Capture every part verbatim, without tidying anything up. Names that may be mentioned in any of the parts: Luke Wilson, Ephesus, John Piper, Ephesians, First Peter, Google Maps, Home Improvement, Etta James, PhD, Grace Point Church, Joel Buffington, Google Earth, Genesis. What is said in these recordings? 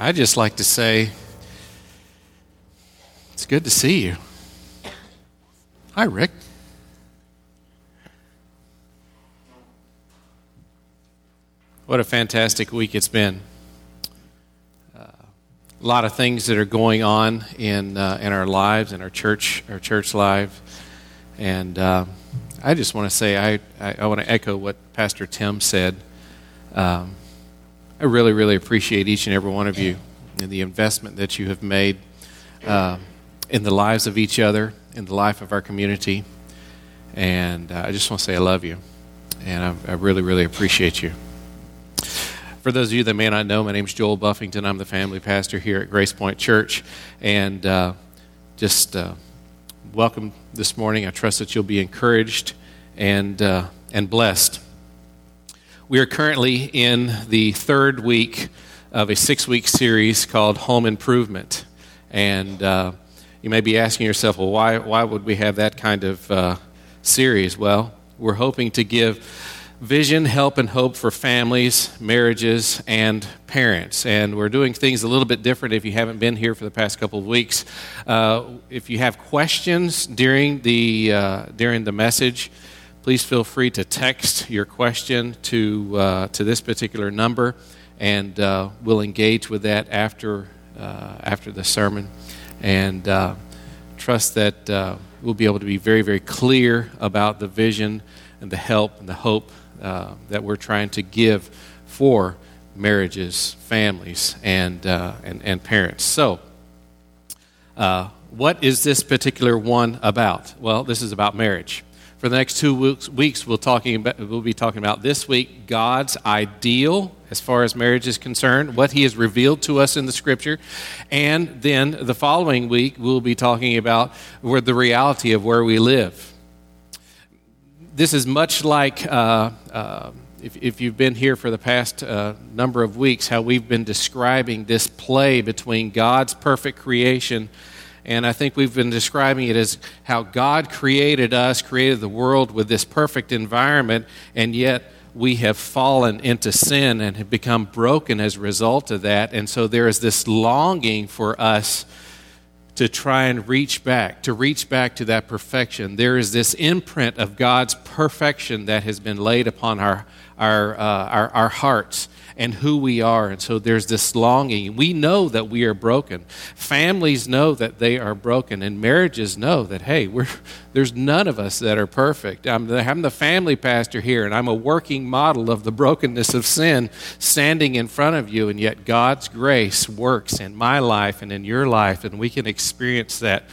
I'd just like to say, it's good to see you. Hi, Rick. What a fantastic week it's been. Uh, a lot of things that are going on in uh, in our lives, in our church, our church life. And uh, I just want to say, I, I, I want to echo what Pastor Tim said. Um, I really, really appreciate each and every one of you and the investment that you have made uh, in the lives of each other, in the life of our community. And uh, I just want to say I love you. And I, I really, really appreciate you. For those of you that may not know, my name is Joel Buffington. I'm the family pastor here at Grace Point Church. And uh, just uh, welcome this morning. I trust that you'll be encouraged and uh, and blessed. We are currently in the third week of a six-week series called Home Improvement. And uh, you may be asking yourself, well, why, why would we have that kind of uh, series? Well, we're hoping to give vision, help, and hope for families, marriages, and parents. And we're doing things a little bit different if you haven't been here for the past couple of weeks. Uh, if you have questions during the uh, during the message, please feel free to text your question to uh, to this particular number, and uh, we'll engage with that after uh, after the sermon. And uh, trust that uh, we'll be able to be very, very clear about the vision and the help and the hope uh, that we're trying to give for marriages, families, and uh, and, and parents. So, uh, what is this particular one about? Well, this is about marriage. For the next two weeks, weeks we'll talking about, we'll be talking about this week God's ideal as far as marriage is concerned, what He has revealed to us in the Scripture, and then the following week we'll be talking about where the reality of where we live. This is much like uh, uh, if, if you've been here for the past uh, number of weeks, how we've been describing this play between God's perfect creation. And I think we've been describing it as how God created us, created the world with this perfect environment, and yet we have fallen into sin and have become broken as a result of that. And so there is this longing for us to try and reach back, to reach back to that perfection. There is this imprint of God's perfection that has been laid upon our our uh, our, our hearts and who we are. And so there's this longing. We know that we are broken. Families know that they are broken. And marriages know that, hey, we're, there's none of us that are perfect. I'm the, I'm the family pastor here, and I'm a working model of the brokenness of sin standing in front of you. And yet God's grace works in my life and in your life, and we can experience that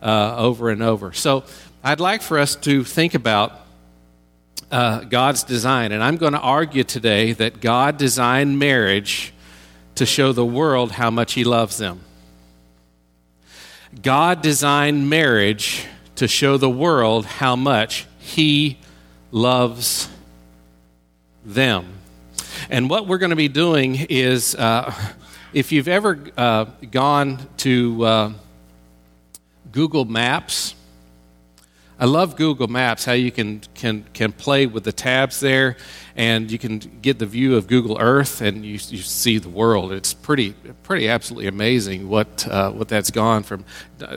uh, over and over. So I'd like for us to think about Uh, God's design. And I'm going to argue today that God designed marriage to show the world how much He loves them. God designed marriage to show the world how much He loves them. And what we're going to be doing is, uh, if you've ever uh, gone to uh, Google Maps, I love Google Maps, how you can, can can play with the tabs there, and you can get the view of Google Earth, and you you see the world. It's pretty pretty absolutely amazing what uh, what that's gone from.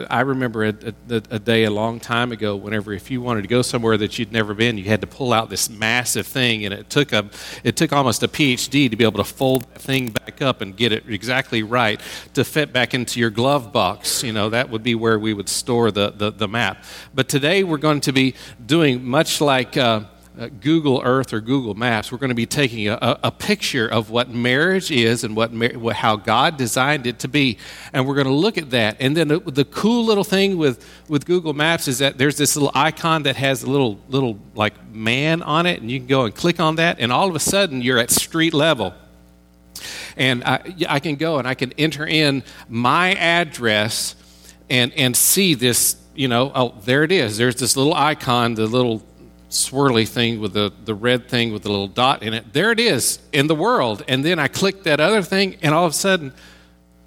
I remember a, a, a day a long time ago whenever if you wanted to go somewhere that you'd never been, you had to pull out this massive thing, and it took a it took almost a P H D to be able to fold that thing back up and get it exactly right to fit back into your glove box. You know, that would be where we would store the, the, the map. But today we're We're going to be doing much like uh, Google Earth or Google Maps. We're going to be taking a, a picture of what marriage is and what mar- how God designed it to be, and we're going to look at that. And then the, the cool little thing with, with Google Maps is that there's this little icon that has a little little like man on it, and you can go and click on that, and all of a sudden you're at street level. And I, I can go and I can enter in my address and and see this. You know, oh, there it is. There's this little icon, the little swirly thing with the, the red thing with the little dot in it. There it is in the world. And then I click that other thing, and all of a sudden,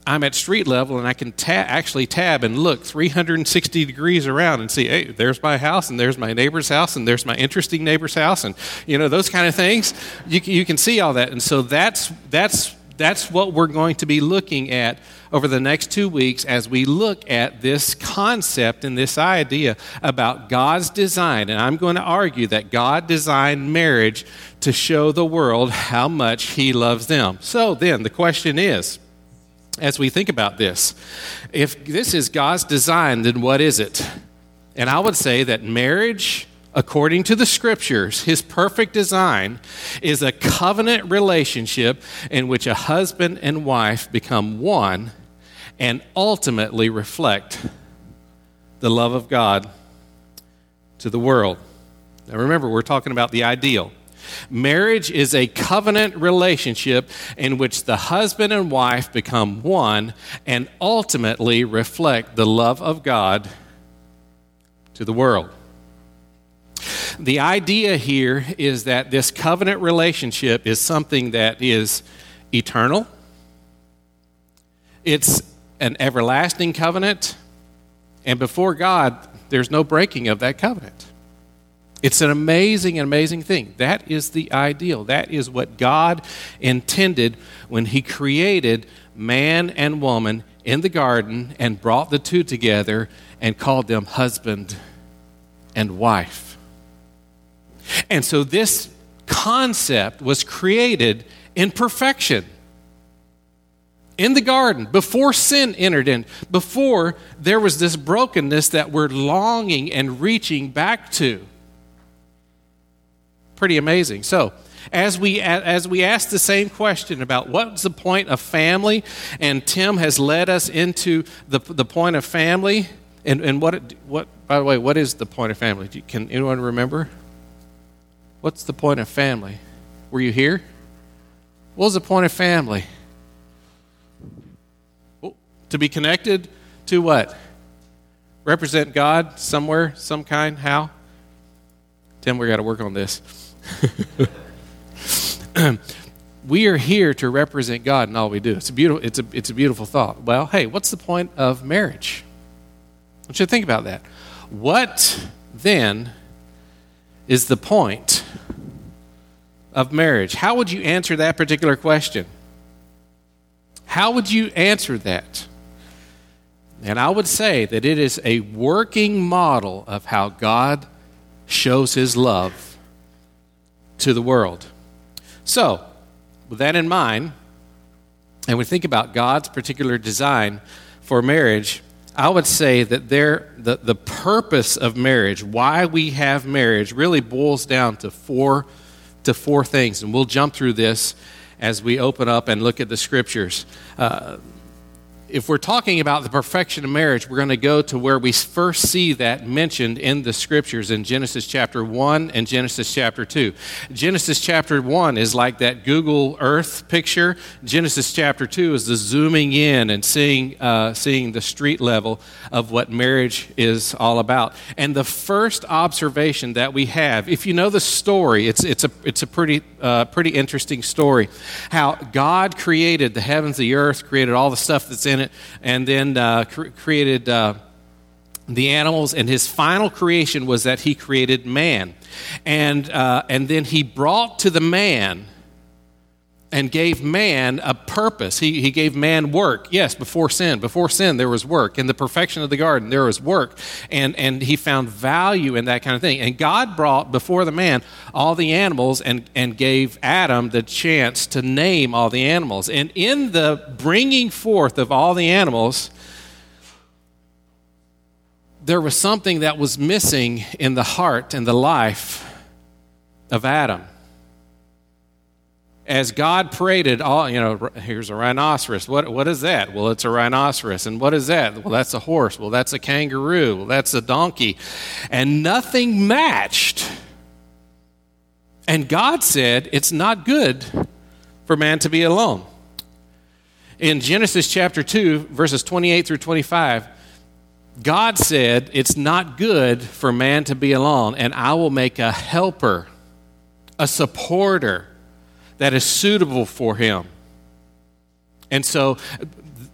I'm at street level, and I can ta- actually tab and look three hundred sixty degrees around and see, hey, there's my house, and there's my neighbor's house, and there's my interesting neighbor's house, and, you know, those kind of things. You, you can see all that. And so that's that's That's what we're going to be looking at over the next two weeks as we look at this concept and this idea about God's design. And I'm going to argue that God designed marriage to show the world how much He loves them. So then the question is, as we think about this, if this is God's design, then what is it? And I would say that marriage, according to the scriptures, His perfect design, is a covenant relationship in which a husband and wife become one and ultimately reflect the love of God to the world. Now remember, we're talking about the ideal. Marriage is a covenant relationship in which the husband and wife become one and ultimately reflect the love of God to the world. The idea here is that this covenant relationship is something that is eternal. It's an everlasting covenant, and before God, there's no breaking of that covenant. It's an amazing, amazing thing. That is the ideal. That is what God intended when He created man and woman in the garden and brought the two together and called them husband and wife. And so this concept was created in perfection in the garden, before sin entered in, before there was this brokenness that we're longing and reaching back to. Pretty amazing. So, as we as we ask the same question about what's the point of family, and Tim has led us into the the point of family, and and what it, what by the way, what is the point of family? Can anyone remember? What's the point of family? Were you here? What was the point of family? Oh, to be connected to what? Represent God somewhere, some kind, how? Tim, we got to work on this. We are here to represent God in all we do. It's a beautiful. It's a. It's a beautiful thought. Well, hey, what's the point of marriage? I want you to think about that. What then is the point of marriage? How would you answer that particular question? How would you answer that? And I would say that it is a working model of how God shows His love to the world. So, with that in mind, and we think about God's particular design for marriage, I would say that there, the, the purpose of marriage, why we have marriage, really boils down to four to four things. And we'll jump through this as we open up and look at the scriptures. Uh, If we're talking about the perfection of marriage, we're going to go to where we first see that mentioned in the scriptures in Genesis chapter one and Genesis chapter two. Genesis chapter one is like that Google Earth picture. Genesis chapter two is the zooming in and seeing uh, seeing the street level of what marriage is all about. And the first observation that we have, if you know the story, it's it's a it's a pretty uh, pretty interesting story. How God created the heavens, the earth, created all the stuff that's in it, and then uh, cr- created uh, the animals, and His final creation was that He created man, and uh, and then He brought to the man and gave man a purpose. He he gave man work. Yes, before sin, before sin there was work. In the perfection of the garden there was work, and and He found value in that kind of thing. And God brought before the man all the animals, and and gave Adam the chance to name all the animals. And in the bringing forth of all the animals, there was something that was missing in the heart and the life of Adam. As God paraded all, you know, here's a rhinoceros. What what is that? Well, it's a rhinoceros. And what is that? Well, that's a horse. Well, that's a kangaroo. Well, that's a donkey. And nothing matched. And God said, it's not good for man to be alone. In Genesis chapter two, verses twenty-eight through twenty-five, God said, it's not good for man to be alone, and I will make a helper, a supporter that is suitable for him. And so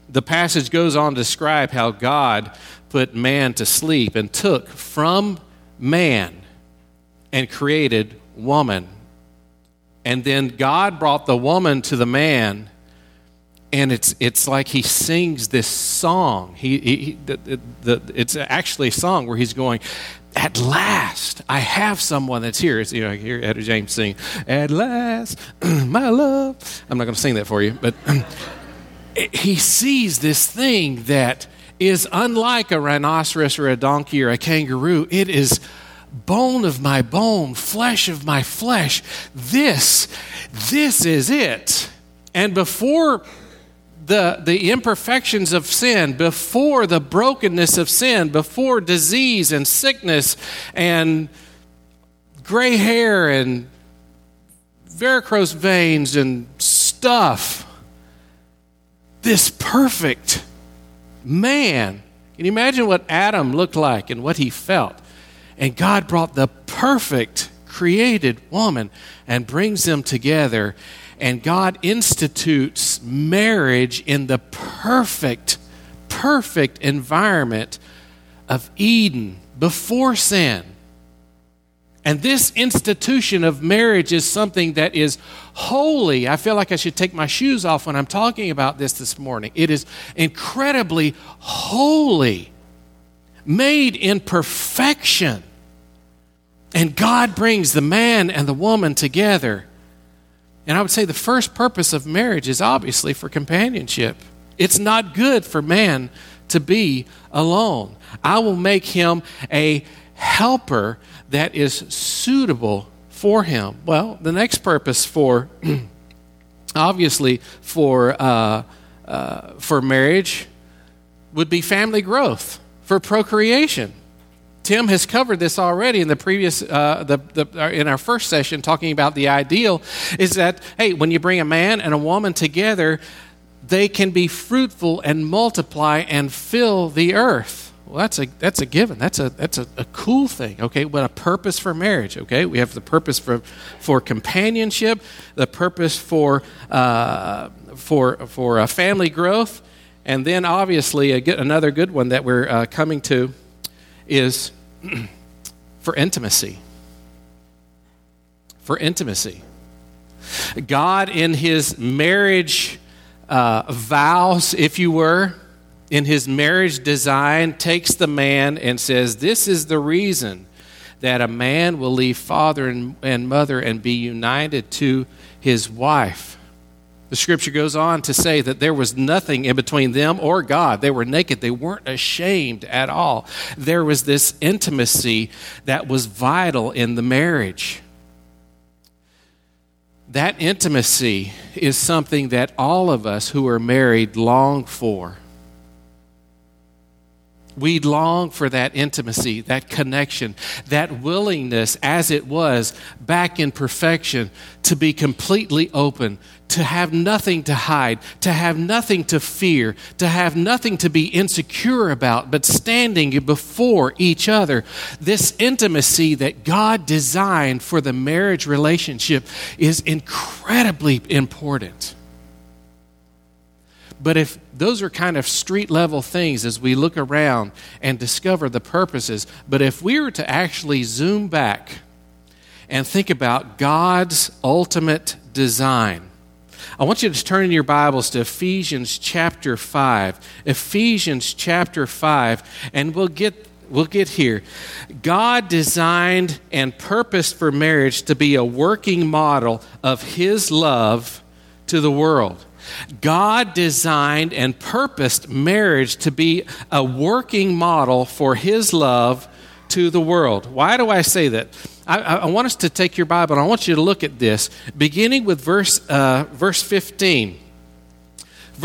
the passage goes on to describe how God put man to sleep and took from man and created woman. And then God brought the woman to the man And it's it's like he sings this song. He, he the, the, the, it's actually a song where he's going, "At last, I have someone that's here." It's, you know, I hear Etta James sing, "At last, my love." I'm not going to sing that for you, but he sees this thing that is unlike a rhinoceros or a donkey or a kangaroo. It is bone of my bone, flesh of my flesh. This, this is it. And before The, the imperfections of sin, before the brokenness of sin, before disease and sickness and gray hair and varicose veins and stuff, this perfect man. Can you imagine what Adam looked like and what he felt? And God brought the perfect created woman and brings them together. And God institutes marriage in the perfect, perfect environment of Eden before sin. And this institution of marriage is something that is holy. I feel like I should take my shoes off when I'm talking about this this morning. It is incredibly holy, made in perfection. And God brings the man and the woman together. And I would say the first purpose of marriage is obviously for companionship. It's not good for man to be alone. I will make him a helper that is suitable for him. Well, the next purpose for, obviously, for uh, uh, for marriage would be family growth, for procreation. Tim has covered this already in the previous, uh, the, the, in our first session, talking about the ideal is that, hey, when you bring a man and a woman together, they can be fruitful and multiply and fill the earth. Well, that's a that's a given. That's a that's a, a cool thing. Okay, what a purpose for marriage. Okay, we have the purpose for for companionship, the purpose for uh, for for uh, family growth, and then obviously a good, another good one that we're uh, coming to is for intimacy. For intimacy. God, in his marriage uh, vows, if you were, in his marriage design, takes the man and says, this is the reason that a man will leave father and, and mother and be united to his wife. The scripture goes on to say that there was nothing in between them or God. They were naked. They weren't ashamed at all. There was this intimacy that was vital in the marriage. That intimacy is something that all of us who are married long for. We long for that intimacy, that connection, that willingness, as it was back in perfection, to be completely open, to have nothing to hide, to have nothing to fear, to have nothing to be insecure about, but standing before each other. This intimacy that God designed for the marriage relationship is incredibly important. But if those are kind of street-level things as we look around and discover the purposes, but if we were to actually zoom back and think about God's ultimate design, I want you to turn in your Bibles to Ephesians chapter five. Ephesians chapter five, and we'll get we'll get here. God designed and purposed for marriage to be a working model of his love to the world. God designed and purposed marriage to be a working model for his love to the world. Why do I say that? I, I want us to take your Bible, and I want you to look at this, beginning with verse uh, verse fifteen.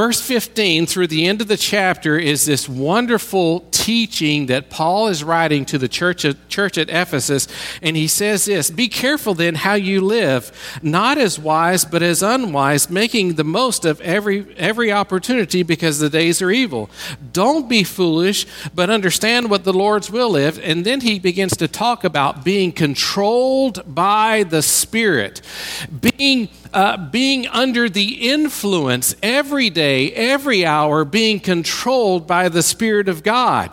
Verse fifteen through the end of the chapter is this wonderful teaching that Paul is writing to the church at, church at Ephesus, and he says this, "Be careful then how you live, not as wise but as unwise, making the most of every every opportunity because the days are evil. Don't be foolish, but understand what the Lord's will is." And then he begins to talk about being controlled by the Spirit, being Uh, being under the influence every day, every hour, being controlled by the Spirit of God.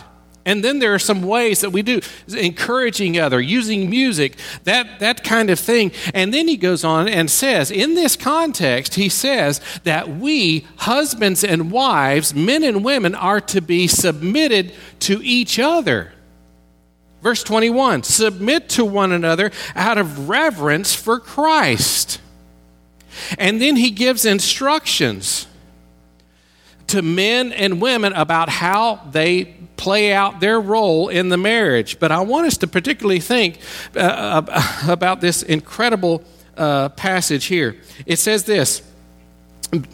And then there are some ways that we do, encouraging other, using music, that, that kind of thing. And then he goes on and says, in this context, he says that we, husbands and wives, men and women, are to be submitted to each other. Verse twenty-one, submit to one another out of reverence for Christ. And then he gives instructions to men and women about how they play out their role in the marriage. But I want us to particularly think uh, about this incredible uh, passage here. It says this,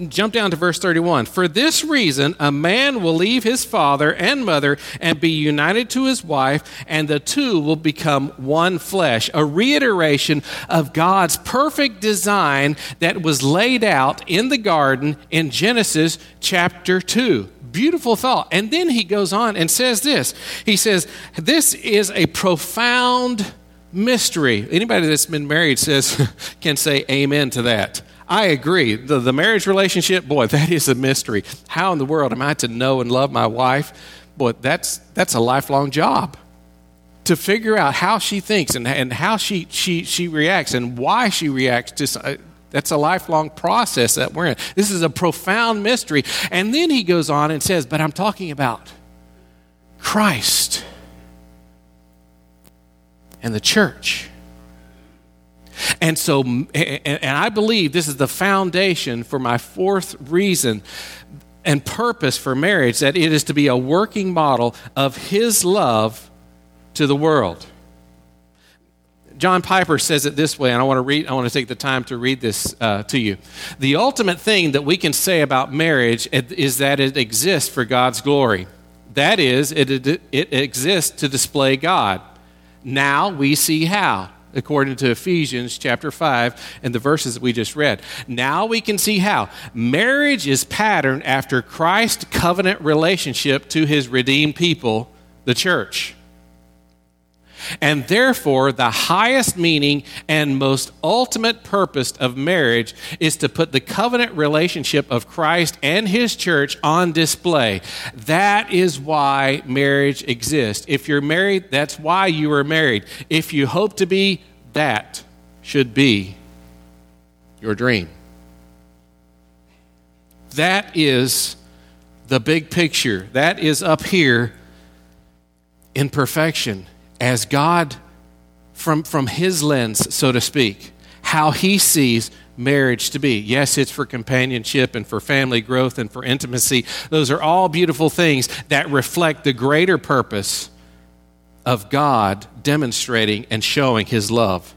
jump down to verse thirty-one. For this reason, a man will leave his father and mother and be united to his wife, and the two will become one flesh. A reiteration of God's perfect design that was laid out in the garden in Genesis chapter two. Beautiful thought. And then he goes on and says this. He says, this is a profound mystery. Anybody that's been married says can say amen to that. I agree. The, the marriage relationship, boy, that is a mystery. How in the world am I to know and love my wife? Boy, that's that's a lifelong job to figure out how she thinks and, and how she, she, she reacts and why she reacts. Just, uh, that's a lifelong process that we're in. This is a profound mystery. And then he goes on and says, but I'm talking about Christ and the church. And so, and I believe this is the foundation for my fourth reason and purpose for marriage, that it is to be a working model of his love to the world. John Piper says it this way, and I want to read, I want to take the time to read this uh, to you. The ultimate thing that we can say about marriage is that it exists for God's glory. That is, it, it, it exists to display God. Now we see how. According to Ephesians chapter five and the verses that we just read. Now we can see how. Marriage is patterned after Christ's covenant relationship to his redeemed people, the church. And therefore, the highest meaning and most ultimate purpose of marriage is to put the covenant relationship of Christ and his church on display. That is why marriage exists. If you're married, that's why you are married. If you hope to be, that should be your dream. That is the big picture. That is up here in perfection. As God, from, from his lens, so to speak, how he sees marriage to be. Yes, it's for companionship and for family growth and for intimacy. Those are all beautiful things that reflect the greater purpose of God demonstrating and showing his love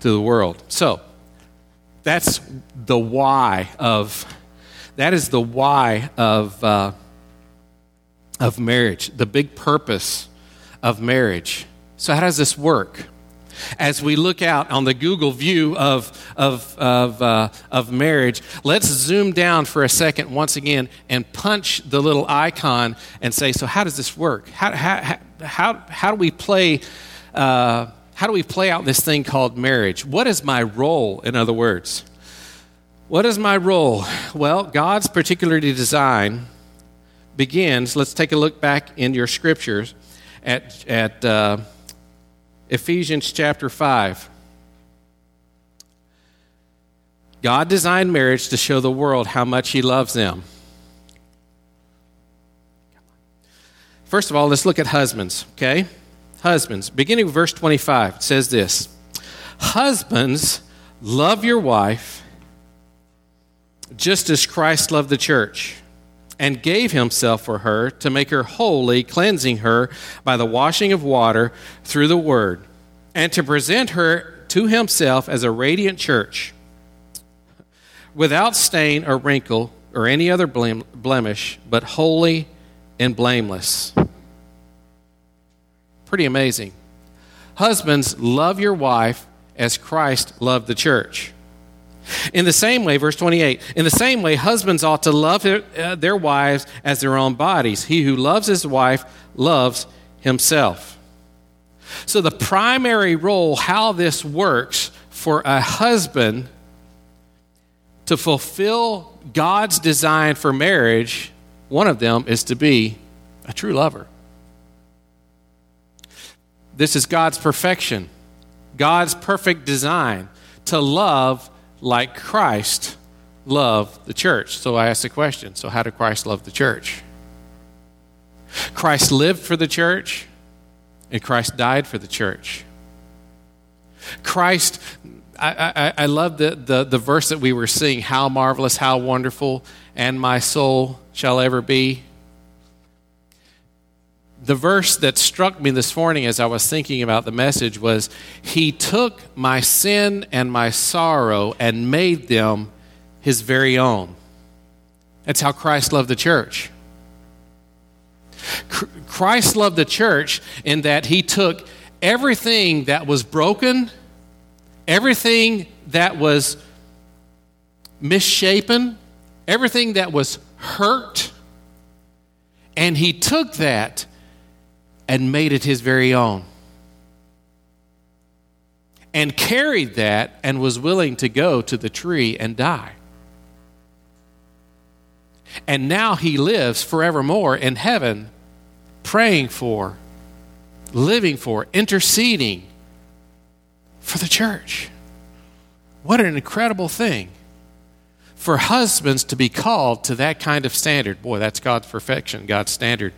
to the world. So that's the why of, that is the why of, uh, of marriage, the big purpose of marriage. So how does this work? As we look out on the Google view of of of, uh, of marriage, let's zoom down for a second once again and punch the little icon and say, so how does this work? How how how how do we play? Uh, how do we play out this thing called marriage? What is my role? In other words, what is my role? Well, God's particular design begins. Let's take a look back in your scriptures. At, at uh, Ephesians chapter five. God designed marriage to show the world how much he loves them. First of all, let's look at husbands, okay? Husbands, beginning with verse twenty-five, it says this. Husbands, love your wife just as Christ loved the church and gave himself for her to make her holy, cleansing her by the washing of water through the word, and to present her to himself as a radiant church, without stain or wrinkle or any other blemish, but holy and blameless. Pretty amazing. Husbands, love your wife as Christ loved the church. In the same way, verse twenty-eight, in the same way, husbands ought to love their wives as their own bodies. He who loves his wife loves himself. So the primary role, how this works for a husband to fulfill God's design for marriage, one of them is to be a true lover. This is God's perfection, God's perfect design to love like Christ loved the church. So I asked the question, so how did Christ love the church? Christ lived for the church, and Christ died for the church. Christ, I, I, I love the, the, the verse that we were seeing, how marvelous, how wonderful, and my soul shall ever be. The verse that struck me this morning as I was thinking about the message was, he took my sin and my sorrow and made them his very own. That's how Christ loved the church. Christ loved the church in that he took everything that was broken, everything that was misshapen, everything that was hurt, and he took that and made it his very own, and carried that and was willing to go to the tree and die. And now he lives forevermore in heaven, praying for, living for, interceding for the church. What an incredible thing for husbands to be called to that kind of standard. Boy, that's God's perfection, God's standard.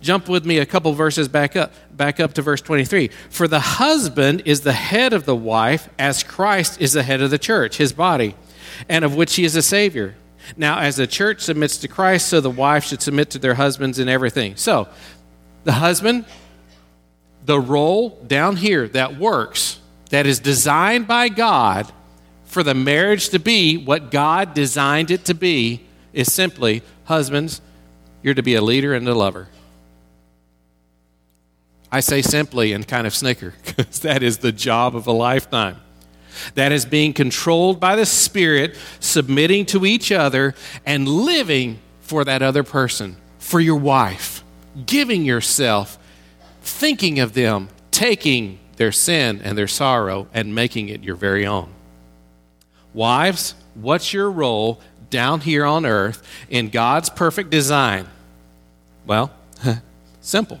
Jump with me a couple verses back up, back up to verse twenty-three. For the husband is the head of the wife, as Christ is the head of the church, his body, and of which he is a savior. Now, as the church submits to Christ, so the wife should submit to their husbands in everything. So, the husband, the role down here that works, that is designed by God for the marriage to be what God designed it to be, is simply, husbands, you're to be a leader and a lover. I say simply and kind of snicker, because that is the job of a lifetime. That is being controlled by the Spirit, submitting to each other, and living for that other person, for your wife, giving yourself, thinking of them, taking their sin and their sorrow and making it your very own. Wives, what's your role down here on earth in God's perfect design? Well, simple.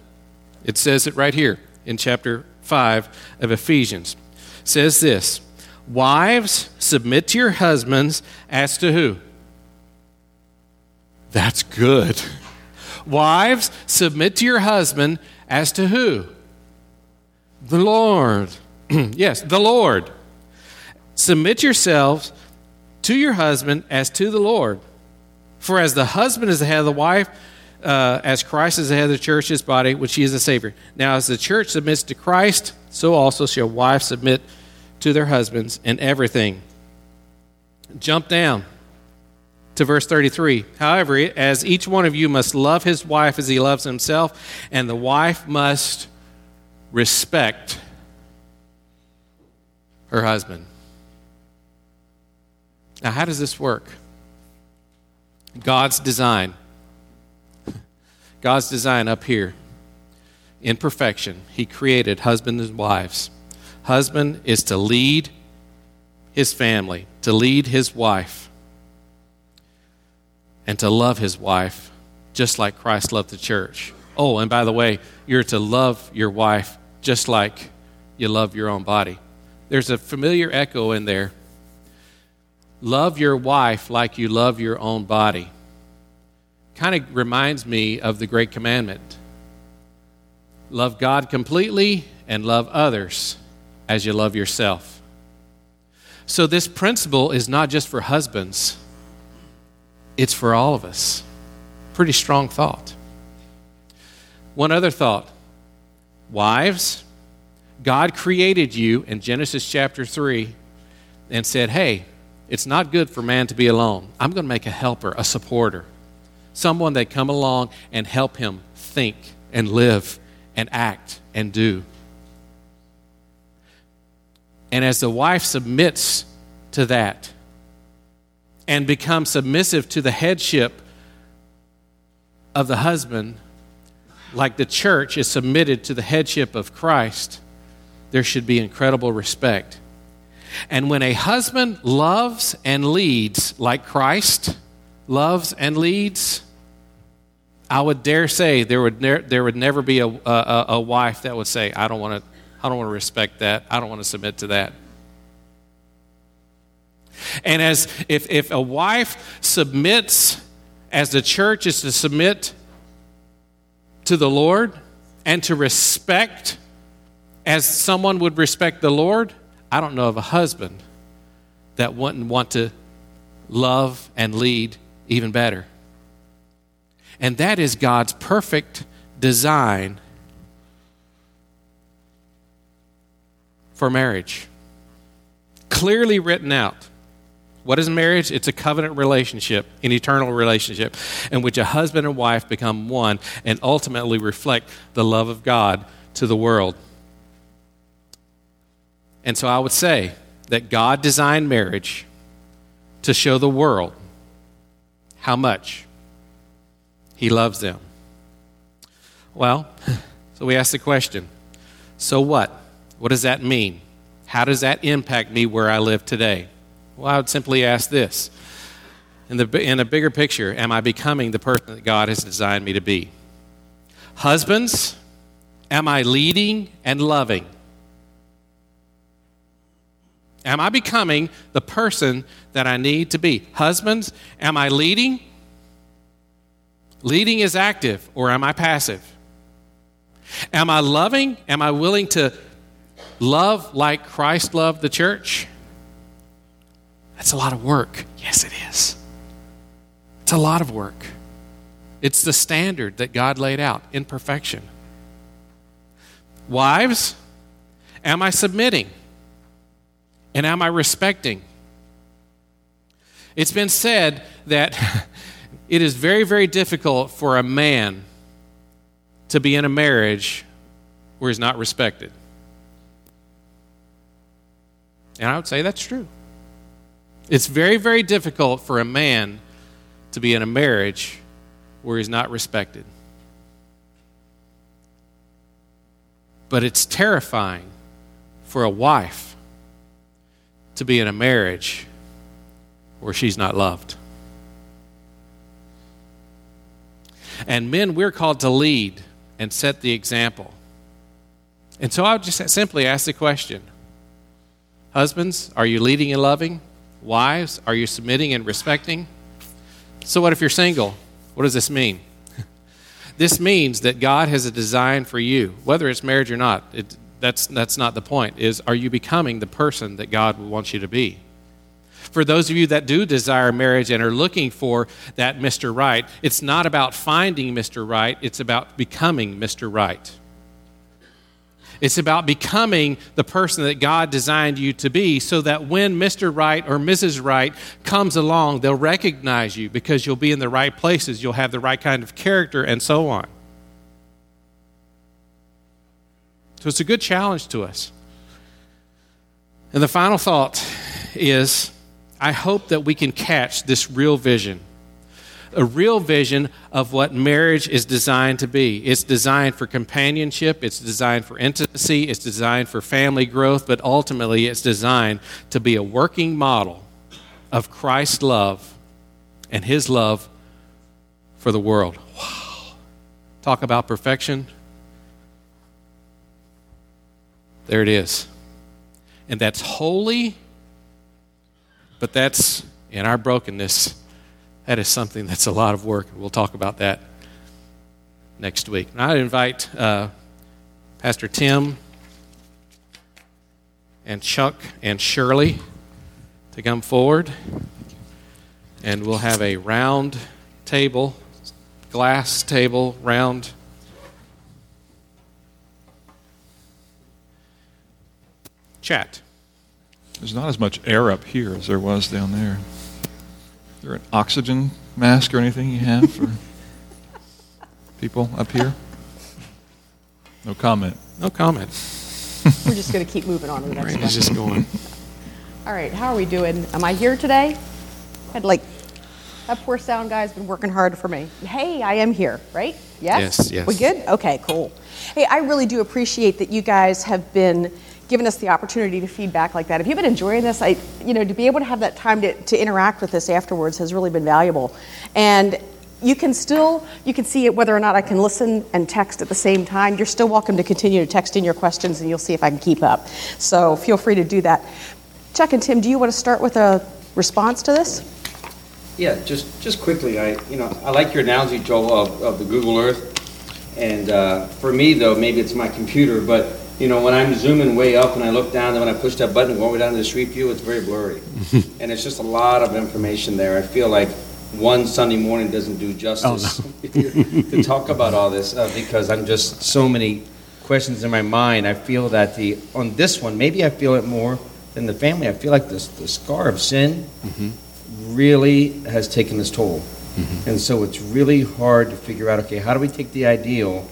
It says it right here in chapter five of Ephesians. It says this, wives, submit to your husbands as to who? That's good. Wives, submit to your husband as to who? The Lord. Yes, the Lord. Submit yourselves to your husband as to the Lord. For as the husband is the head of the wife, uh, as Christ is the head of the church, his body, which he is the Savior. Now, as the church submits to Christ, so also shall wives submit to their husbands and everything. Jump down to verse thirty-three. However, as each one of you must love his wife as he loves himself, and the wife must respect her husband. Now, how does this work? God's design. God's design up here. In perfection, he created husbands and wives. Husband is to lead his family, to lead his wife, and to love his wife just like Christ loved the church. Oh, and by the way, you're to love your wife just like you love your own body. There's a familiar echo in there. Love your wife like you love your own body. Kind of reminds me of the Great Commandment. Love God completely and love others as you love yourself. So this principle is not just for husbands. It's for all of us. Pretty strong thought. One other thought. Wives, God created you in Genesis chapter three and said, hey, it's not good for man to be alone. I'm going to make a helper, a supporter, someone that come along and help him think and live and act and do. And as the wife submits to that and becomes submissive to the headship of the husband, like the church is submitted to the headship of Christ, there should be incredible respect. And when a husband loves and leads like Christ loves and leads, I would dare say there would ne- there would never be a, a a wife that would say, I don't want to I don't want to respect that. I don't want to submit to that. And as if if a wife submits, as the church is to submit to the Lord and to respect as someone would respect the Lord, I don't know of a husband that wouldn't want to love and lead even better. And that is God's perfect design for marriage. Clearly written out. What is marriage? It's a covenant relationship, an eternal relationship, in which a husband and wife become one and ultimately reflect the love of God to the world. And so I would say that God designed marriage to show the world how much He loves them. Well, so we ask the question, so what? What does that mean? How does that impact me where I live today? Well, I would simply ask this. In the in a bigger picture, am I becoming the person that God has designed me to be? Husbands, am I leading and loving? Am I becoming the person that I need to be? Husbands, am I leading? Leading is active, or am I passive? Am I loving? Am I willing to love like Christ loved the church? That's a lot of work. Yes, it is. It's a lot of work. It's the standard that God laid out in perfection. Wives, am I submitting? And am I respecting? It's been said that it is very, very difficult for a man to be in a marriage where he's not respected. And I would say that's true. It's very, very difficult for a man to be in a marriage where he's not respected. But it's terrifying for a wife to be in a marriage where she's not loved. And men, we're called to lead and set the example. And so I would just simply ask the question, husbands, are you leading and loving? Wives, are you submitting and respecting? So what if you're single? What does this mean? This means that God has a design for you, whether it's marriage or not. It, that's, that's not the point. Is are you becoming the person that God wants you to be? For those of you that do desire marriage and are looking for that Mister Right, it's not about finding Mister Right. It's about becoming Mister Right. It's about becoming the person that God designed you to be so that when Mister Right or Missus Right comes along, they'll recognize you because you'll be in the right places, you'll have the right kind of character, and so on. So it's a good challenge to us. And the final thought is, I hope that we can catch this real vision. A real vision of what marriage is designed to be. It's designed for companionship, it's designed for intimacy, it's designed for family growth, but ultimately it's designed to be a working model of Christ's love and His love for the world. Wow. Talk about perfection. There it is. And that's holy, but that's in our brokenness. That is something that's a lot of work. We'll talk about that next week. And I invite uh, Pastor Tim and Chuck and Shirley to come forward. And we'll have a round table, glass table, round. Chat. There's not as much air up here as there was down there. Is there an oxygen mask or anything you have for people up here? No comment. No comment. We're just going to keep moving on to the next one. It's just going. All right, how are we doing? Am I here today? I had like that poor sound guy's been working hard for me. Hey, I am here, right? Yes? Yes, yes. We good? Okay, cool. Hey, I really do appreciate that you guys have been giving us the opportunity to feedback like that. If you've been enjoying this, I, you know, to be able to have that time to, to interact with this afterwards has really been valuable. And you can still, you can see it whether or not I can listen and text at the same time. You're still welcome to continue to text in your questions, and you'll see if I can keep up. So feel free to do that. Chuck and Tim, do you want to start with a response to this? Yeah, just just quickly. I you know I like your analogy, Joel, of, of the Google Earth. And uh, for me, though, maybe it's my computer, but you know, when I'm zooming way up and I look down, and when I push that button and go down to the street view, it's very blurry. And it's just a lot of information there. I feel like one Sunday morning doesn't do justice oh, no. to talk about all this uh, because I'm just so many questions in my mind. I feel that the on this one, maybe I feel it more than the family. I feel like this the scar of sin mm-hmm. really has taken its toll. Mm-hmm. And so it's really hard to figure out, okay, how do we take the ideal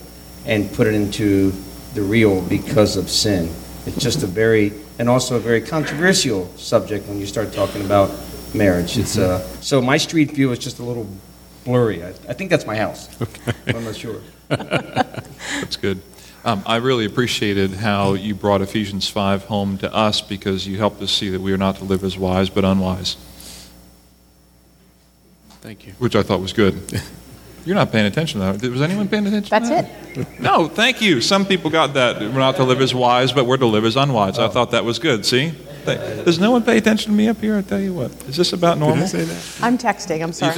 and put it into the real because of sin? It's just a very, and also a very controversial subject when you start talking about marriage. It's uh, so my street view is just a little blurry. I, I think that's my house. Okay. But I'm not sure. That's good. Um, I really appreciated how you brought Ephesians five home to us because you helped us see that we are not to live as wise but unwise. Thank you. Which I thought was good. You're not paying attention to that. Was anyone paying attention That's to that? That's it. No, thank you. Some people got that. We're not to live as wise, but we're to live as unwise. Oh. I thought that was good. See? Does no one pay attention to me up here? I tell you what. Is this about normal? Did I say that? I'm texting. I'm sorry.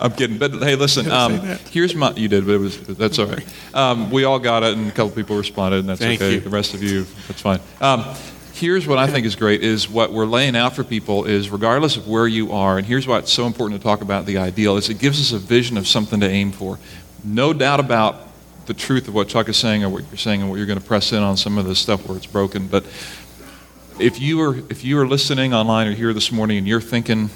I'm kidding. But hey, listen. Um, here's my. You did, but it was. That's all right. Um, we all got it, and a couple people responded, and that's thank okay. You. The rest of you, that's fine. Um, Here's what I think is great is what we're laying out for people is regardless of where you are, and here's why it's so important to talk about the ideal, is it gives us a vision of something to aim for. No doubt about the truth of what Chuck is saying or what you're saying and what you're going to press in on some of the stuff where it's broken. But if you are if you are listening online or here this morning and you're thinking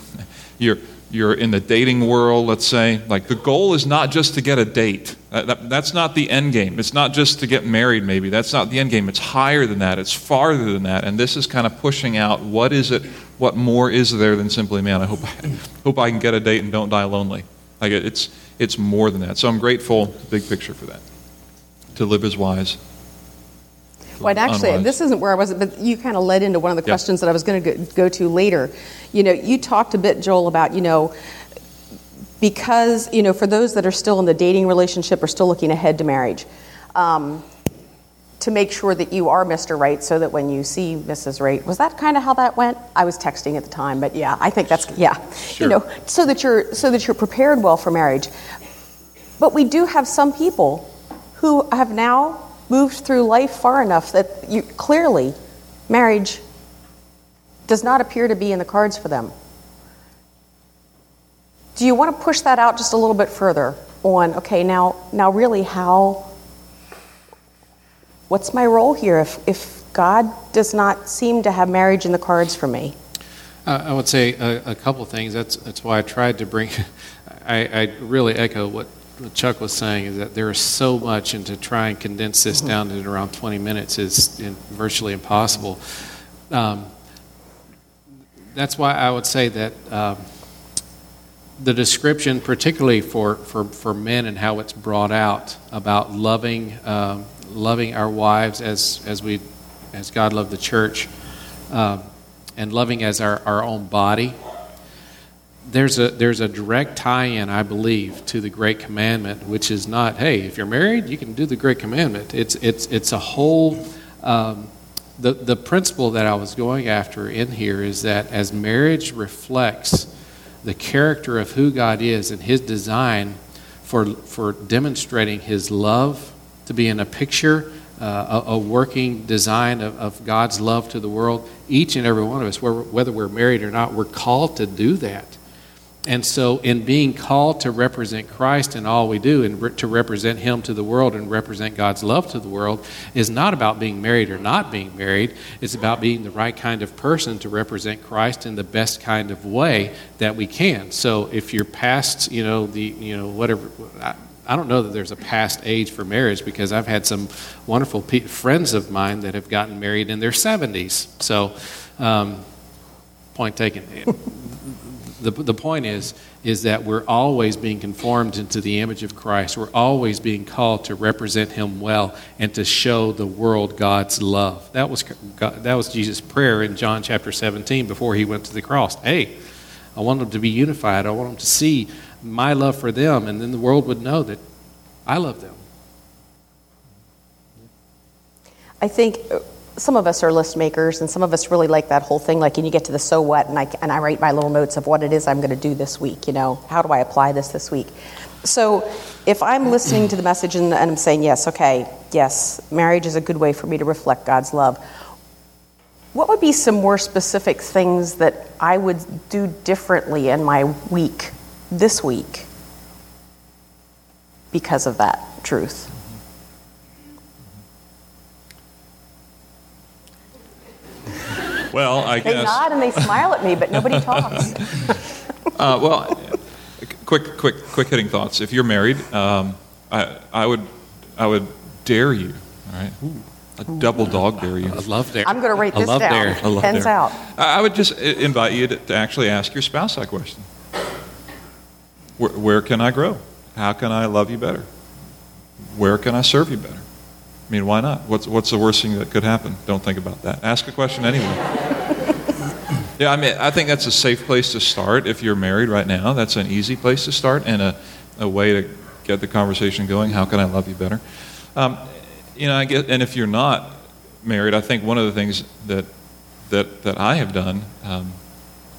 you're you're in the dating world, let's say, like the goal is not just to get a date. That, that, that's not the end game. It's not just to get married, maybe. That's not the end game. It's higher than that. It's farther than that. And this is kind of pushing out what is it, what more is there than simply, man, I hope I, hope I can get a date and don't die lonely. Like it, it's, it's more than that. So I'm grateful, big picture, for that, to live as wise. Well, and actually, unwise. This isn't where I was, but you kind of led into one of the yep. questions that I was going to go to later. You know, you talked a bit, Joel, about, you know, because, you know, for those that are still in the dating relationship or still looking ahead to marriage, um, to make sure that you are Mister Right so that when you see Missus Right, was that kind of how that went? I was texting at the time, but yeah, I think that's, yeah. Sure. You know, so that you're so that you're prepared well for marriage. But we do have some people who have now moved through life far enough that you, clearly marriage does not appear to be in the cards for them. Do you want to push that out just a little bit further on, okay, now now really how, what's my role here if, if God does not seem to have marriage in the cards for me? Uh, I would say a, a couple things. That's that's why I tried to bring, I, I really echo what what Chuck was saying is that there is so much, and to try and condense this down to around twenty minutes is virtually impossible. Um, that's why I would say that um, the description, particularly for, for, for men and how it's brought out about loving um, loving our wives as as we as God loved the church, um, and loving as our, our own body. There's a there's a direct tie-in, I believe, to the Great Commandment, which is not, hey, if you're married, you can do the Great Commandment. It's it's it's a whole um, the the principle that I was going after in here is that as marriage reflects the character of who God is and His design for for demonstrating His love to be in a picture, uh, a, a working design of, of God's love to the world. Each and every one of us, whether we're married or not, we're called to do that. And so in being called to represent Christ in all we do and re- to represent Him to the world and represent God's love to the world is not about being married or not being married. It's about being the right kind of person to represent Christ in the best kind of way that we can. So if you're past, you know, the, you know, whatever, I, I don't know that there's a past age for marriage because I've had some wonderful pe- friends of mine that have gotten married in their seventies. So um, point taken. The the point is is that we're always being conformed into the image of Christ. We're always being called to represent Him well and to show the world God's love. That was God, that was Jesus' prayer in John chapter seventeen before He went to the cross. Hey, I want them to be unified. I want them to see my love for them, and then the world would know that I love them. I think some of us are list makers, and some of us really like that whole thing, like, and you get to the so what, and I, and I write my little notes of what it is I'm going to do this week, you know, how do I apply this this week? So if I'm listening to the message and, and I'm saying, yes, okay, yes, marriage is a good way for me to reflect God's love, what would be some more specific things that I would do differently in my week, this week, because of that truth? Well, I they guess. They nod and they smile at me, but nobody talks. uh, well, quick, quick, quick hitting thoughts. If you're married, um, I, I would, I would dare you. All right, a double dog dare you. I love dare. I'm going to write this down. Dare. I love Pens dare. out. I would just invite you to, to actually ask your spouse that question. Where, where can I grow? How can I love you better? Where can I serve you better? I mean, why not? What's what's the worst thing that could happen? Don't think about that. Ask a question anyway. Yeah, I mean, I think that's a safe place to start if you're married right now. That's an easy place to start and a, a way to get the conversation going. How can I love you better? Um, you know, I get, and if you're not married, I think one of the things that that that I have done um,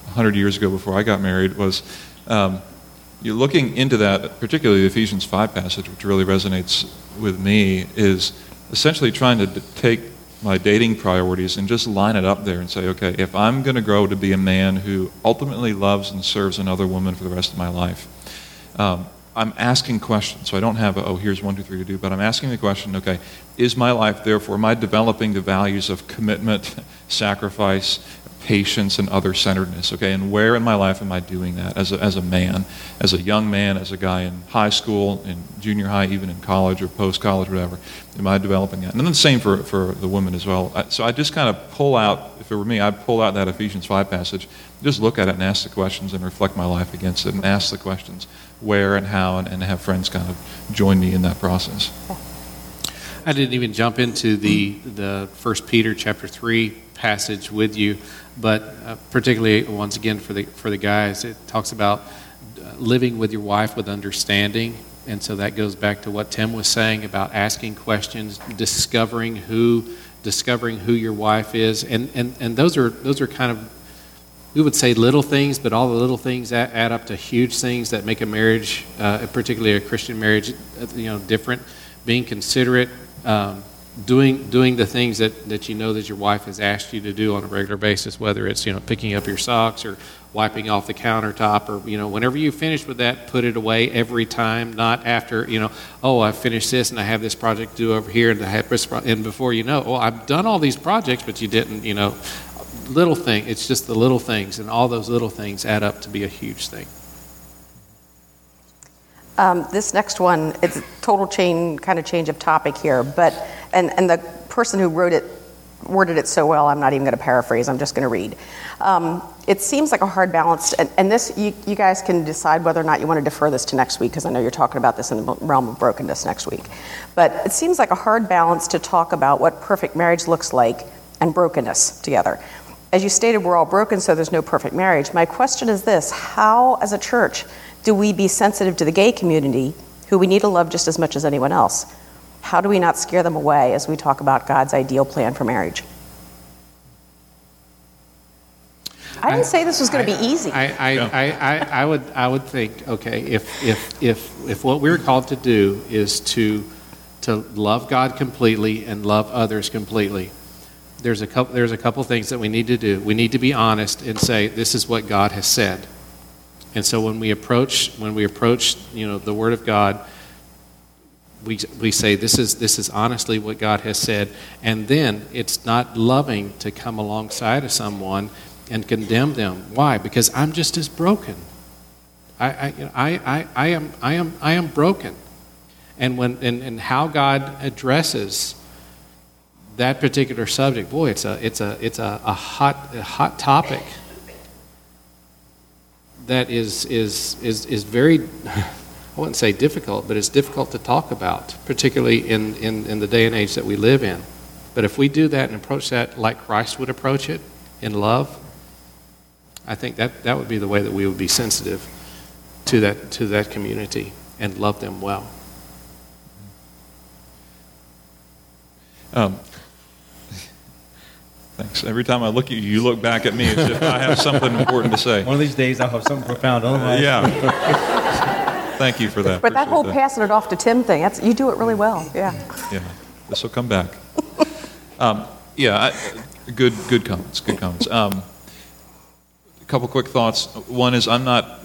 one hundred years ago before I got married was um, you're looking into that, particularly the Ephesians five passage, which really resonates with me, is essentially trying to take my dating priorities and just line it up there and say, okay, if I'm going to grow to be a man who ultimately loves and serves another woman for the rest of my life, um, I'm asking questions. So I don't have a, oh, here's one, two, three to do, but I'm asking the question, okay, is my life, therefore, am I developing the values of commitment, sacrifice, patience, and other-centeredness, okay? And where in my life am I doing that as a, as a man, as a young man, as a guy in high school, in junior high, even in college or post-college, whatever? Am I developing that? And then the same for, for the women as well. So I just kind of pull out, if it were me, I'd pull out that Ephesians five passage, just look at it and ask the questions and reflect my life against it and ask the questions where and how and, and have friends kind of join me in that process. I didn't even jump into the, the First Peter chapter three passage with you. But uh, particularly, once again, for the for the guys, it talks about uh, living with your wife with understanding. And so that goes back to what Tim was saying about asking questions, discovering who discovering who your wife is. And, and, and those are those are kind of, we would say little things, but all the little things that add up to huge things that make a marriage, uh, particularly a Christian marriage, you know, different. Being considerate. Um, Doing doing the things that, that you know that your wife has asked you to do on a regular basis, whether it's, you know, picking up your socks or wiping off the countertop or, you know, whenever you finish with that, put it away every time, not after, you know, oh, I finished this and I have this project to do over here and I have this pro- and before you know, oh, I've done all these projects, but you didn't, you know, little thing. It's just the little things, and all those little things add up to be a huge thing. Um, this next one, it's a total chain, kind of change of topic here, but and, and the person who wrote it worded it so well, I'm not even going to paraphrase, I'm just going to read. Um, it seems like a hard balance, and, and this, you, you guys can decide whether or not you want to defer this to next week, because I know you're talking about this in the realm of brokenness next week. But it seems like a hard balance to talk about what perfect marriage looks like and brokenness together. As you stated, we're all broken, so there's no perfect marriage. My question is this: how, as a church, do we be sensitive to the gay community, who we need to love just as much as anyone else? How do we not scare them away as we talk about God's ideal plan for marriage? I didn't I, say this was going I, to be easy. I I, yeah. I, I I would I would think, okay, if if if if what we're called to do is to to love God completely and love others completely, there's a couple there's a couple things that we need to do. We need to be honest and say, this is what God has said. And so when we approach, when we approach, you know, the Word of God, we we say this is this is honestly what God has said. And then it's not loving to come alongside of someone and condemn them. Why? Because I'm just as broken. I I you know, I, I I am I am I am broken. And when and, and how God addresses that particular subject, boy, it's a it's a it's a, a hot a hot topic. That is is is is very, I wouldn't say difficult, but it's difficult to talk about, particularly in, in, in the day and age that we live in. But if we do that and approach that like Christ would approach it, in love, I think that, that would be the way that we would be sensitive to that to that community and love them well. Um, thanks. Every time I look at you, you look back at me as if I have something important to say. One of these days, I'll have something profound. Otherwise. Uh, yeah. Thank you for that. But Appreciate that whole that. passing it off to Tim thing—that's you do it really well. Yeah. Yeah. This will come back. um, yeah. I, good. Good comments. Good comments. Um, a couple quick thoughts. One is I'm not.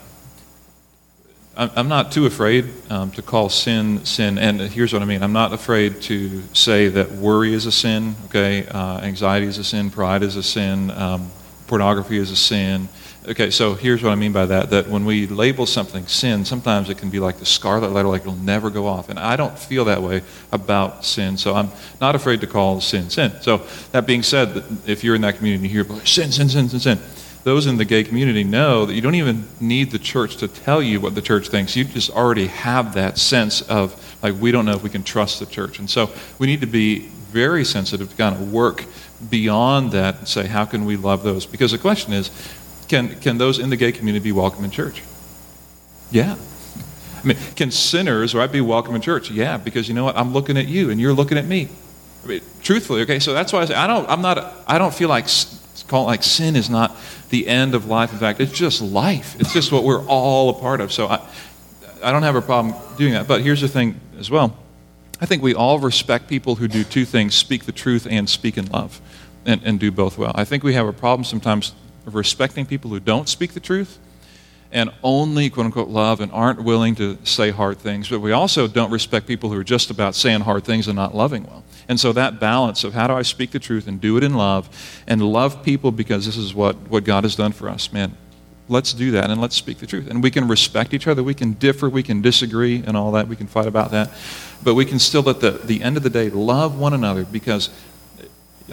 I'm not too afraid um, to call sin, sin. And here's what I mean. I'm not afraid to say that worry is a sin, okay? Uh, anxiety is a sin. Pride is a sin. Um, pornography is a sin. Okay, so here's what I mean by that, that when we label something sin, sometimes it can be like the scarlet letter, like it'll never go off. And I don't feel that way about sin, so I'm not afraid to call sin, sin. So that being said, if you're in that community and you hear, sin, sin, sin, sin, sin, those in the gay community know that you don't even need the church to tell you what the church thinks. You just already have that sense of, like, we don't know if we can trust the church. And so we need to be very sensitive to kind of work beyond that and say, how can we love those? Because the question is, can can those in the gay community be welcome in church? Yeah. I mean, can sinners, right, be welcome in church? Yeah, because you know what? I'm looking at you and you're looking at me. I mean, truthfully, okay, so that's why I say I don't, I'm not, I don't feel like... It's called like sin is not the end of life. In fact, it's just life. It's just what we're all a part of. So I, I don't have a problem doing that. But here's the thing as well. I think we all respect people who do two things, speak the truth and speak in love, and, and do both well. I think we have a problem sometimes of respecting people who don't speak the truth and only, quote-unquote, love and aren't willing to say hard things. But we also don't respect people who are just about saying hard things and not loving well. And so that balance of how do I speak the truth and do it in love and love people because this is what, what God has done for us, man, let's do that and let's speak the truth. And we can respect each other. We can differ. We can disagree and all that. We can fight about that. But we can still, at the, the end of the day, love one another because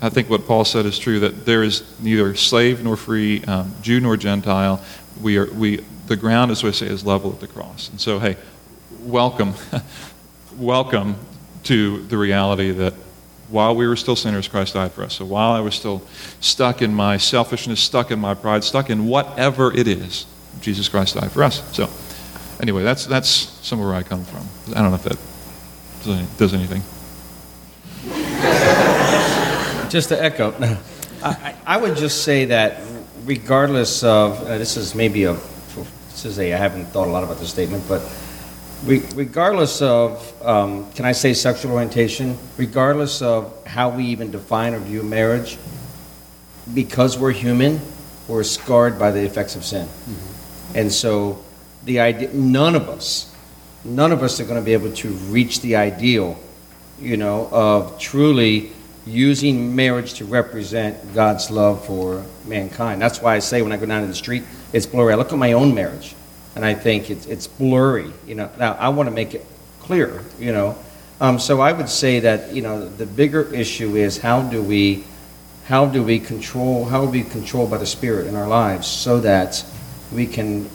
I think what Paul said is true, that there is neither slave nor free, um, Jew nor Gentile. We are we. The ground, as we say, is level at the cross. And so, hey, welcome. welcome. to the reality that while we were still sinners, Christ died for us. So while I was still stuck in my selfishness, stuck in my pride, stuck in whatever it is, Jesus Christ died for us. So anyway, that's that's somewhere I come from. I don't know if that does anything. Just to echo, I, I would just say that regardless of, uh, this is maybe a, this is a, I haven't thought a lot about this statement, but regardless of, um, can I say sexual orientation, regardless of how we even define or view marriage, because we're human, we're scarred by the effects of sin. Mm-hmm. And so the idea, none of us, none of us are going to be able to reach the ideal, you know, of truly using marriage to represent God's love for mankind. That's why I say when I go down to the street, it's blurry. I look at my own marriage. And I think it's it's blurry, you know. Now I want to make it clear, you know. Um, so I would say that, you know, the bigger issue is how do we, how do we control, how are we controlled by the Spirit in our lives so that we can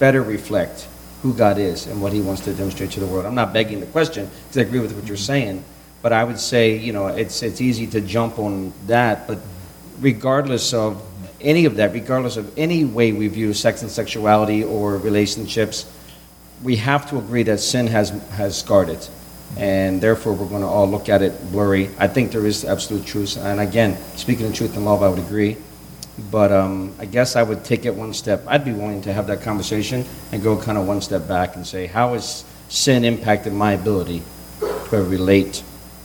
better reflect who God is and what He wants to demonstrate to the world. I'm not begging the question because I agree with what you're saying, but I would say, you know, it's it's easy to jump on that, but regardless of any of that, regardless of any way we view sex and sexuality or relationships, we have to agree that sin has has scarred it, and therefore we're going to all look at it blurry. I think there is absolute truth, and again, speaking of truth and love, I would agree, but um, I guess I would take it one step. I'd be willing to have that conversation and go kind of one step back and say, how has sin impacted my ability to relate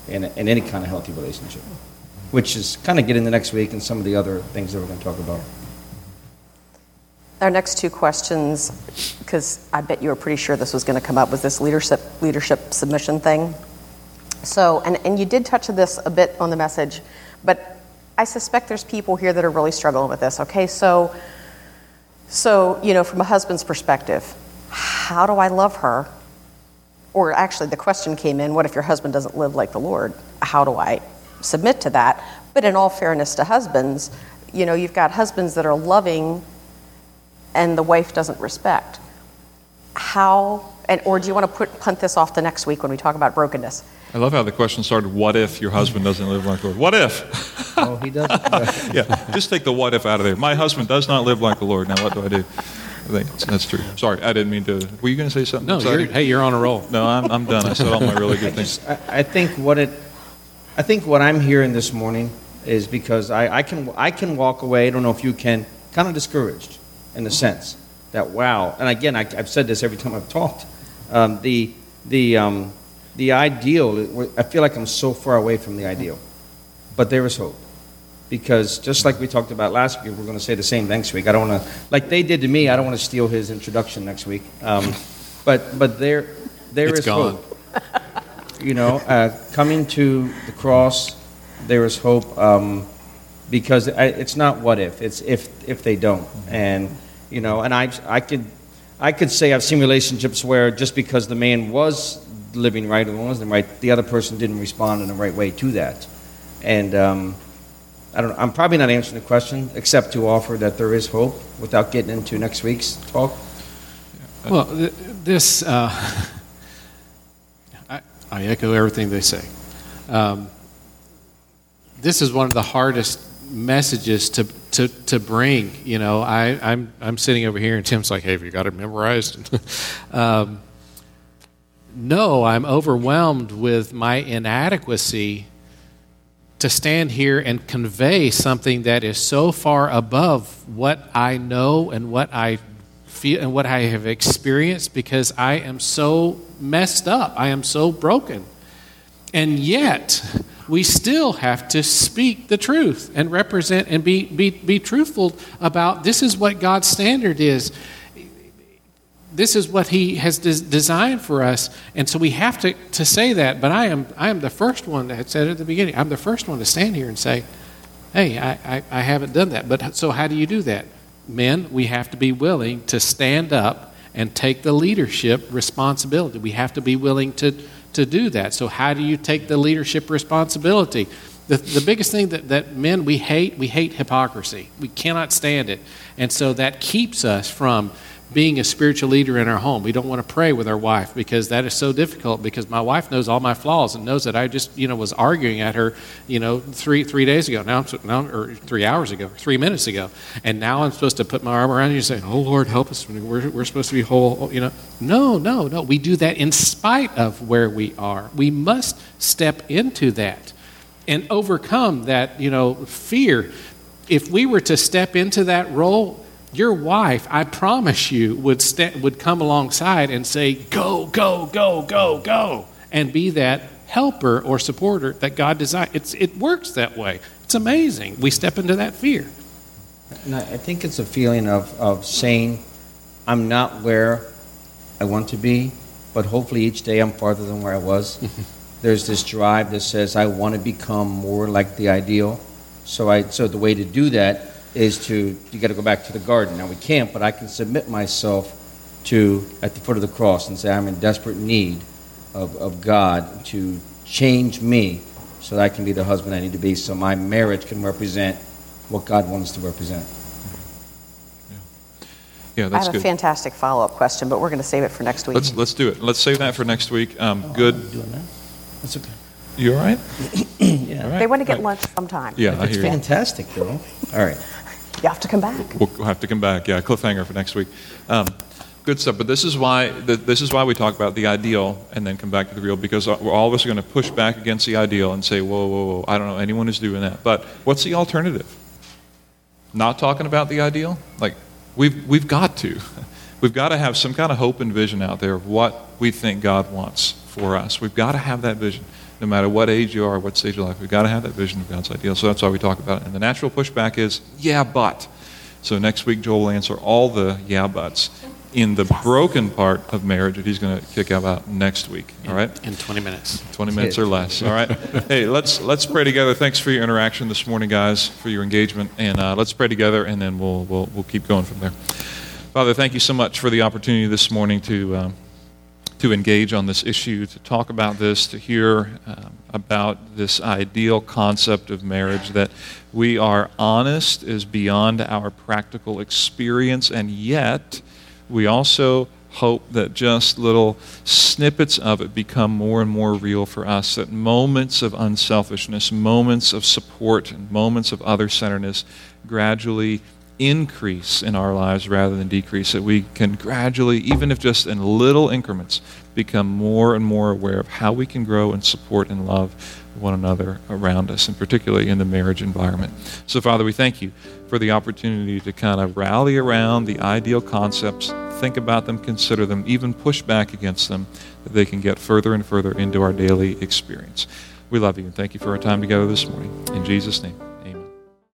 in, in any kind of healthy relationship? Which is kind of getting the next week and some of the other things that we're going to talk about. Our next two questions, because I bet you were pretty sure this was going to come up, was this leadership leadership submission thing. So, and, and you did touch on this a bit on the message, but I suspect there's people here that are really struggling with this. Okay, so, so you know, from a husband's perspective, how do I love her? Or actually, the question came in, what if your husband doesn't live like the Lord? How do I submit to that? But in all fairness to husbands, you know, you've got husbands that are loving and the wife doesn't respect. How, and or do you want to put punt this off the next week when we talk about brokenness? I love how the question started, what if your husband doesn't live like the Lord? What if? Oh, he doesn't. Yeah, just take the what if out of there. My husband does not live like the Lord. Now what do I do? That's, that's true. Sorry, I didn't mean to. Were you going to say something? No, you're, hey, you're on a roll. No, I'm, I'm done. I said all my really good things. I, just, I, I think what it, I think what I'm hearing this morning is because I, I can I can walk away. I don't know if you can. Kind of discouraged, in the sense that wow. And again, I, I've said this every time I've talked. Um, the the um, the ideal. I feel like I'm so far away from the ideal, but there is hope. Because just like we talked about last week, we're going to say the same next week. I don't want to, like they did to me, I don't want to steal his introduction next week. Um, but but there, there it's is gone. Hope. You know, uh, coming to the cross, there is hope um, because I, it's not what if, it's if if they don't. And you know, and I I could I could say I've seen relationships where just because the man was living right or wasn't right, the other person didn't respond in the right way to that, and. Um, I don't, I'm probably not answering the question, except to offer that there is hope without getting into next week's talk. Well, th- this, uh, I, I echo everything they say. Um, this is one of the hardest messages to to, to bring. You know, I, I'm, I'm sitting over here and Tim's like, hey, have you got it memorized? um, no, I'm overwhelmed with my inadequacy to stand here and convey something that is so far above what I know and what I feel and what I have experienced, because I am so messed up. I am so broken. And yet, we still have to speak the truth and represent and be be, be truthful about this is what God's standard is. This is what he has des- designed for us, and so we have to, to say that. But I am I am the first one that had said at the beginning, I'm the first one to stand here and say, hey, I, I, I haven't done that. But so how do you do that? Men, we have to be willing to stand up and take the leadership responsibility. We have to be willing to, to do that. So how do you take the leadership responsibility? The, the biggest thing that, that men, we hate, we hate hypocrisy. We cannot stand it. And so that keeps us from being a spiritual leader in our home. We don't want to pray with our wife because that is so difficult, because my wife knows all my flaws and knows that I just, you know, was arguing at her, you know, three three days ago, now, now or three hours ago, three minutes ago, and now I'm supposed to put my arm around you and say, oh, Lord, help us. We're, we're supposed to be whole, you know. No, no, no. We do that in spite of where we are. We must step into that and overcome that, you know, fear. If we were to step into that role, your wife, I promise you, would st- would come alongside and say, go, go, go, go, go, and be that helper or supporter that God designed. It's, it works that way. It's amazing. We step into that fear. And I think it's a feeling of, of saying, I'm not where I want to be, but hopefully each day I'm farther than where I was. There's this drive that says, I want to become more like the ideal. So I so the way to do that is to, you got to go back to the garden. Now we can't, but I can submit myself to, at the foot of the cross, and say I'm in desperate need of, of God to change me so that I can be the husband I need to be, so my marriage can represent what God wants to represent. Yeah, that's good. I have a good. fantastic follow-up question, but we're going to save it for next week. Let's let's do it. Let's save that for next week. Um, oh, good. I'm doing that. That's okay. You all right? Yeah. All right? They want to get right. lunch sometime. Yeah, I hear you. It's fantastic, girl. All right. You have to come back. We'll have to come back. Yeah, cliffhanger for next week. Um, good stuff. But this is why the, this is why we talk about the ideal and then come back to the real, because we're always going to push back against the ideal and say, whoa, whoa, whoa, I don't know anyone who's doing that. But what's the alternative? Not talking about the ideal? Like, we've we've got to. We've got to have some kind of hope and vision out there of what we think God wants for us. We've got to have that vision. No matter what age you are, what stage of life, we've got to have that vision of God's ideal. So that's why we talk about it. And the natural pushback is, yeah, but. So next week, Joel will answer all the yeah, buts in the broken part of marriage that he's going to kick about next week. All right? In twenty minutes. twenty minutes or less. All right? Hey, let's let's pray together. Thanks for your interaction this morning, guys, for your engagement. And uh, let's pray together, and then we'll, we'll, we'll keep going from there. Father, thank you so much for the opportunity this morning to... Um, to engage on this issue, to talk about this, to hear um, about this ideal concept of marriage that we are honest is beyond our practical experience, and yet we also hope that just little snippets of it become more and more real for us, that moments of unselfishness, moments of support, and moments of other-centeredness gradually increase in our lives rather than decrease, that we can gradually, even if just in little increments, become more and more aware of how we can grow and support and love one another around us, and particularly in the marriage environment. So, Father, we thank you for the opportunity to kind of rally around the ideal concepts, think about them, consider them, even push back against them, that they can get further and further into our daily experience. We love you and thank you for our time together this morning. In Jesus' name.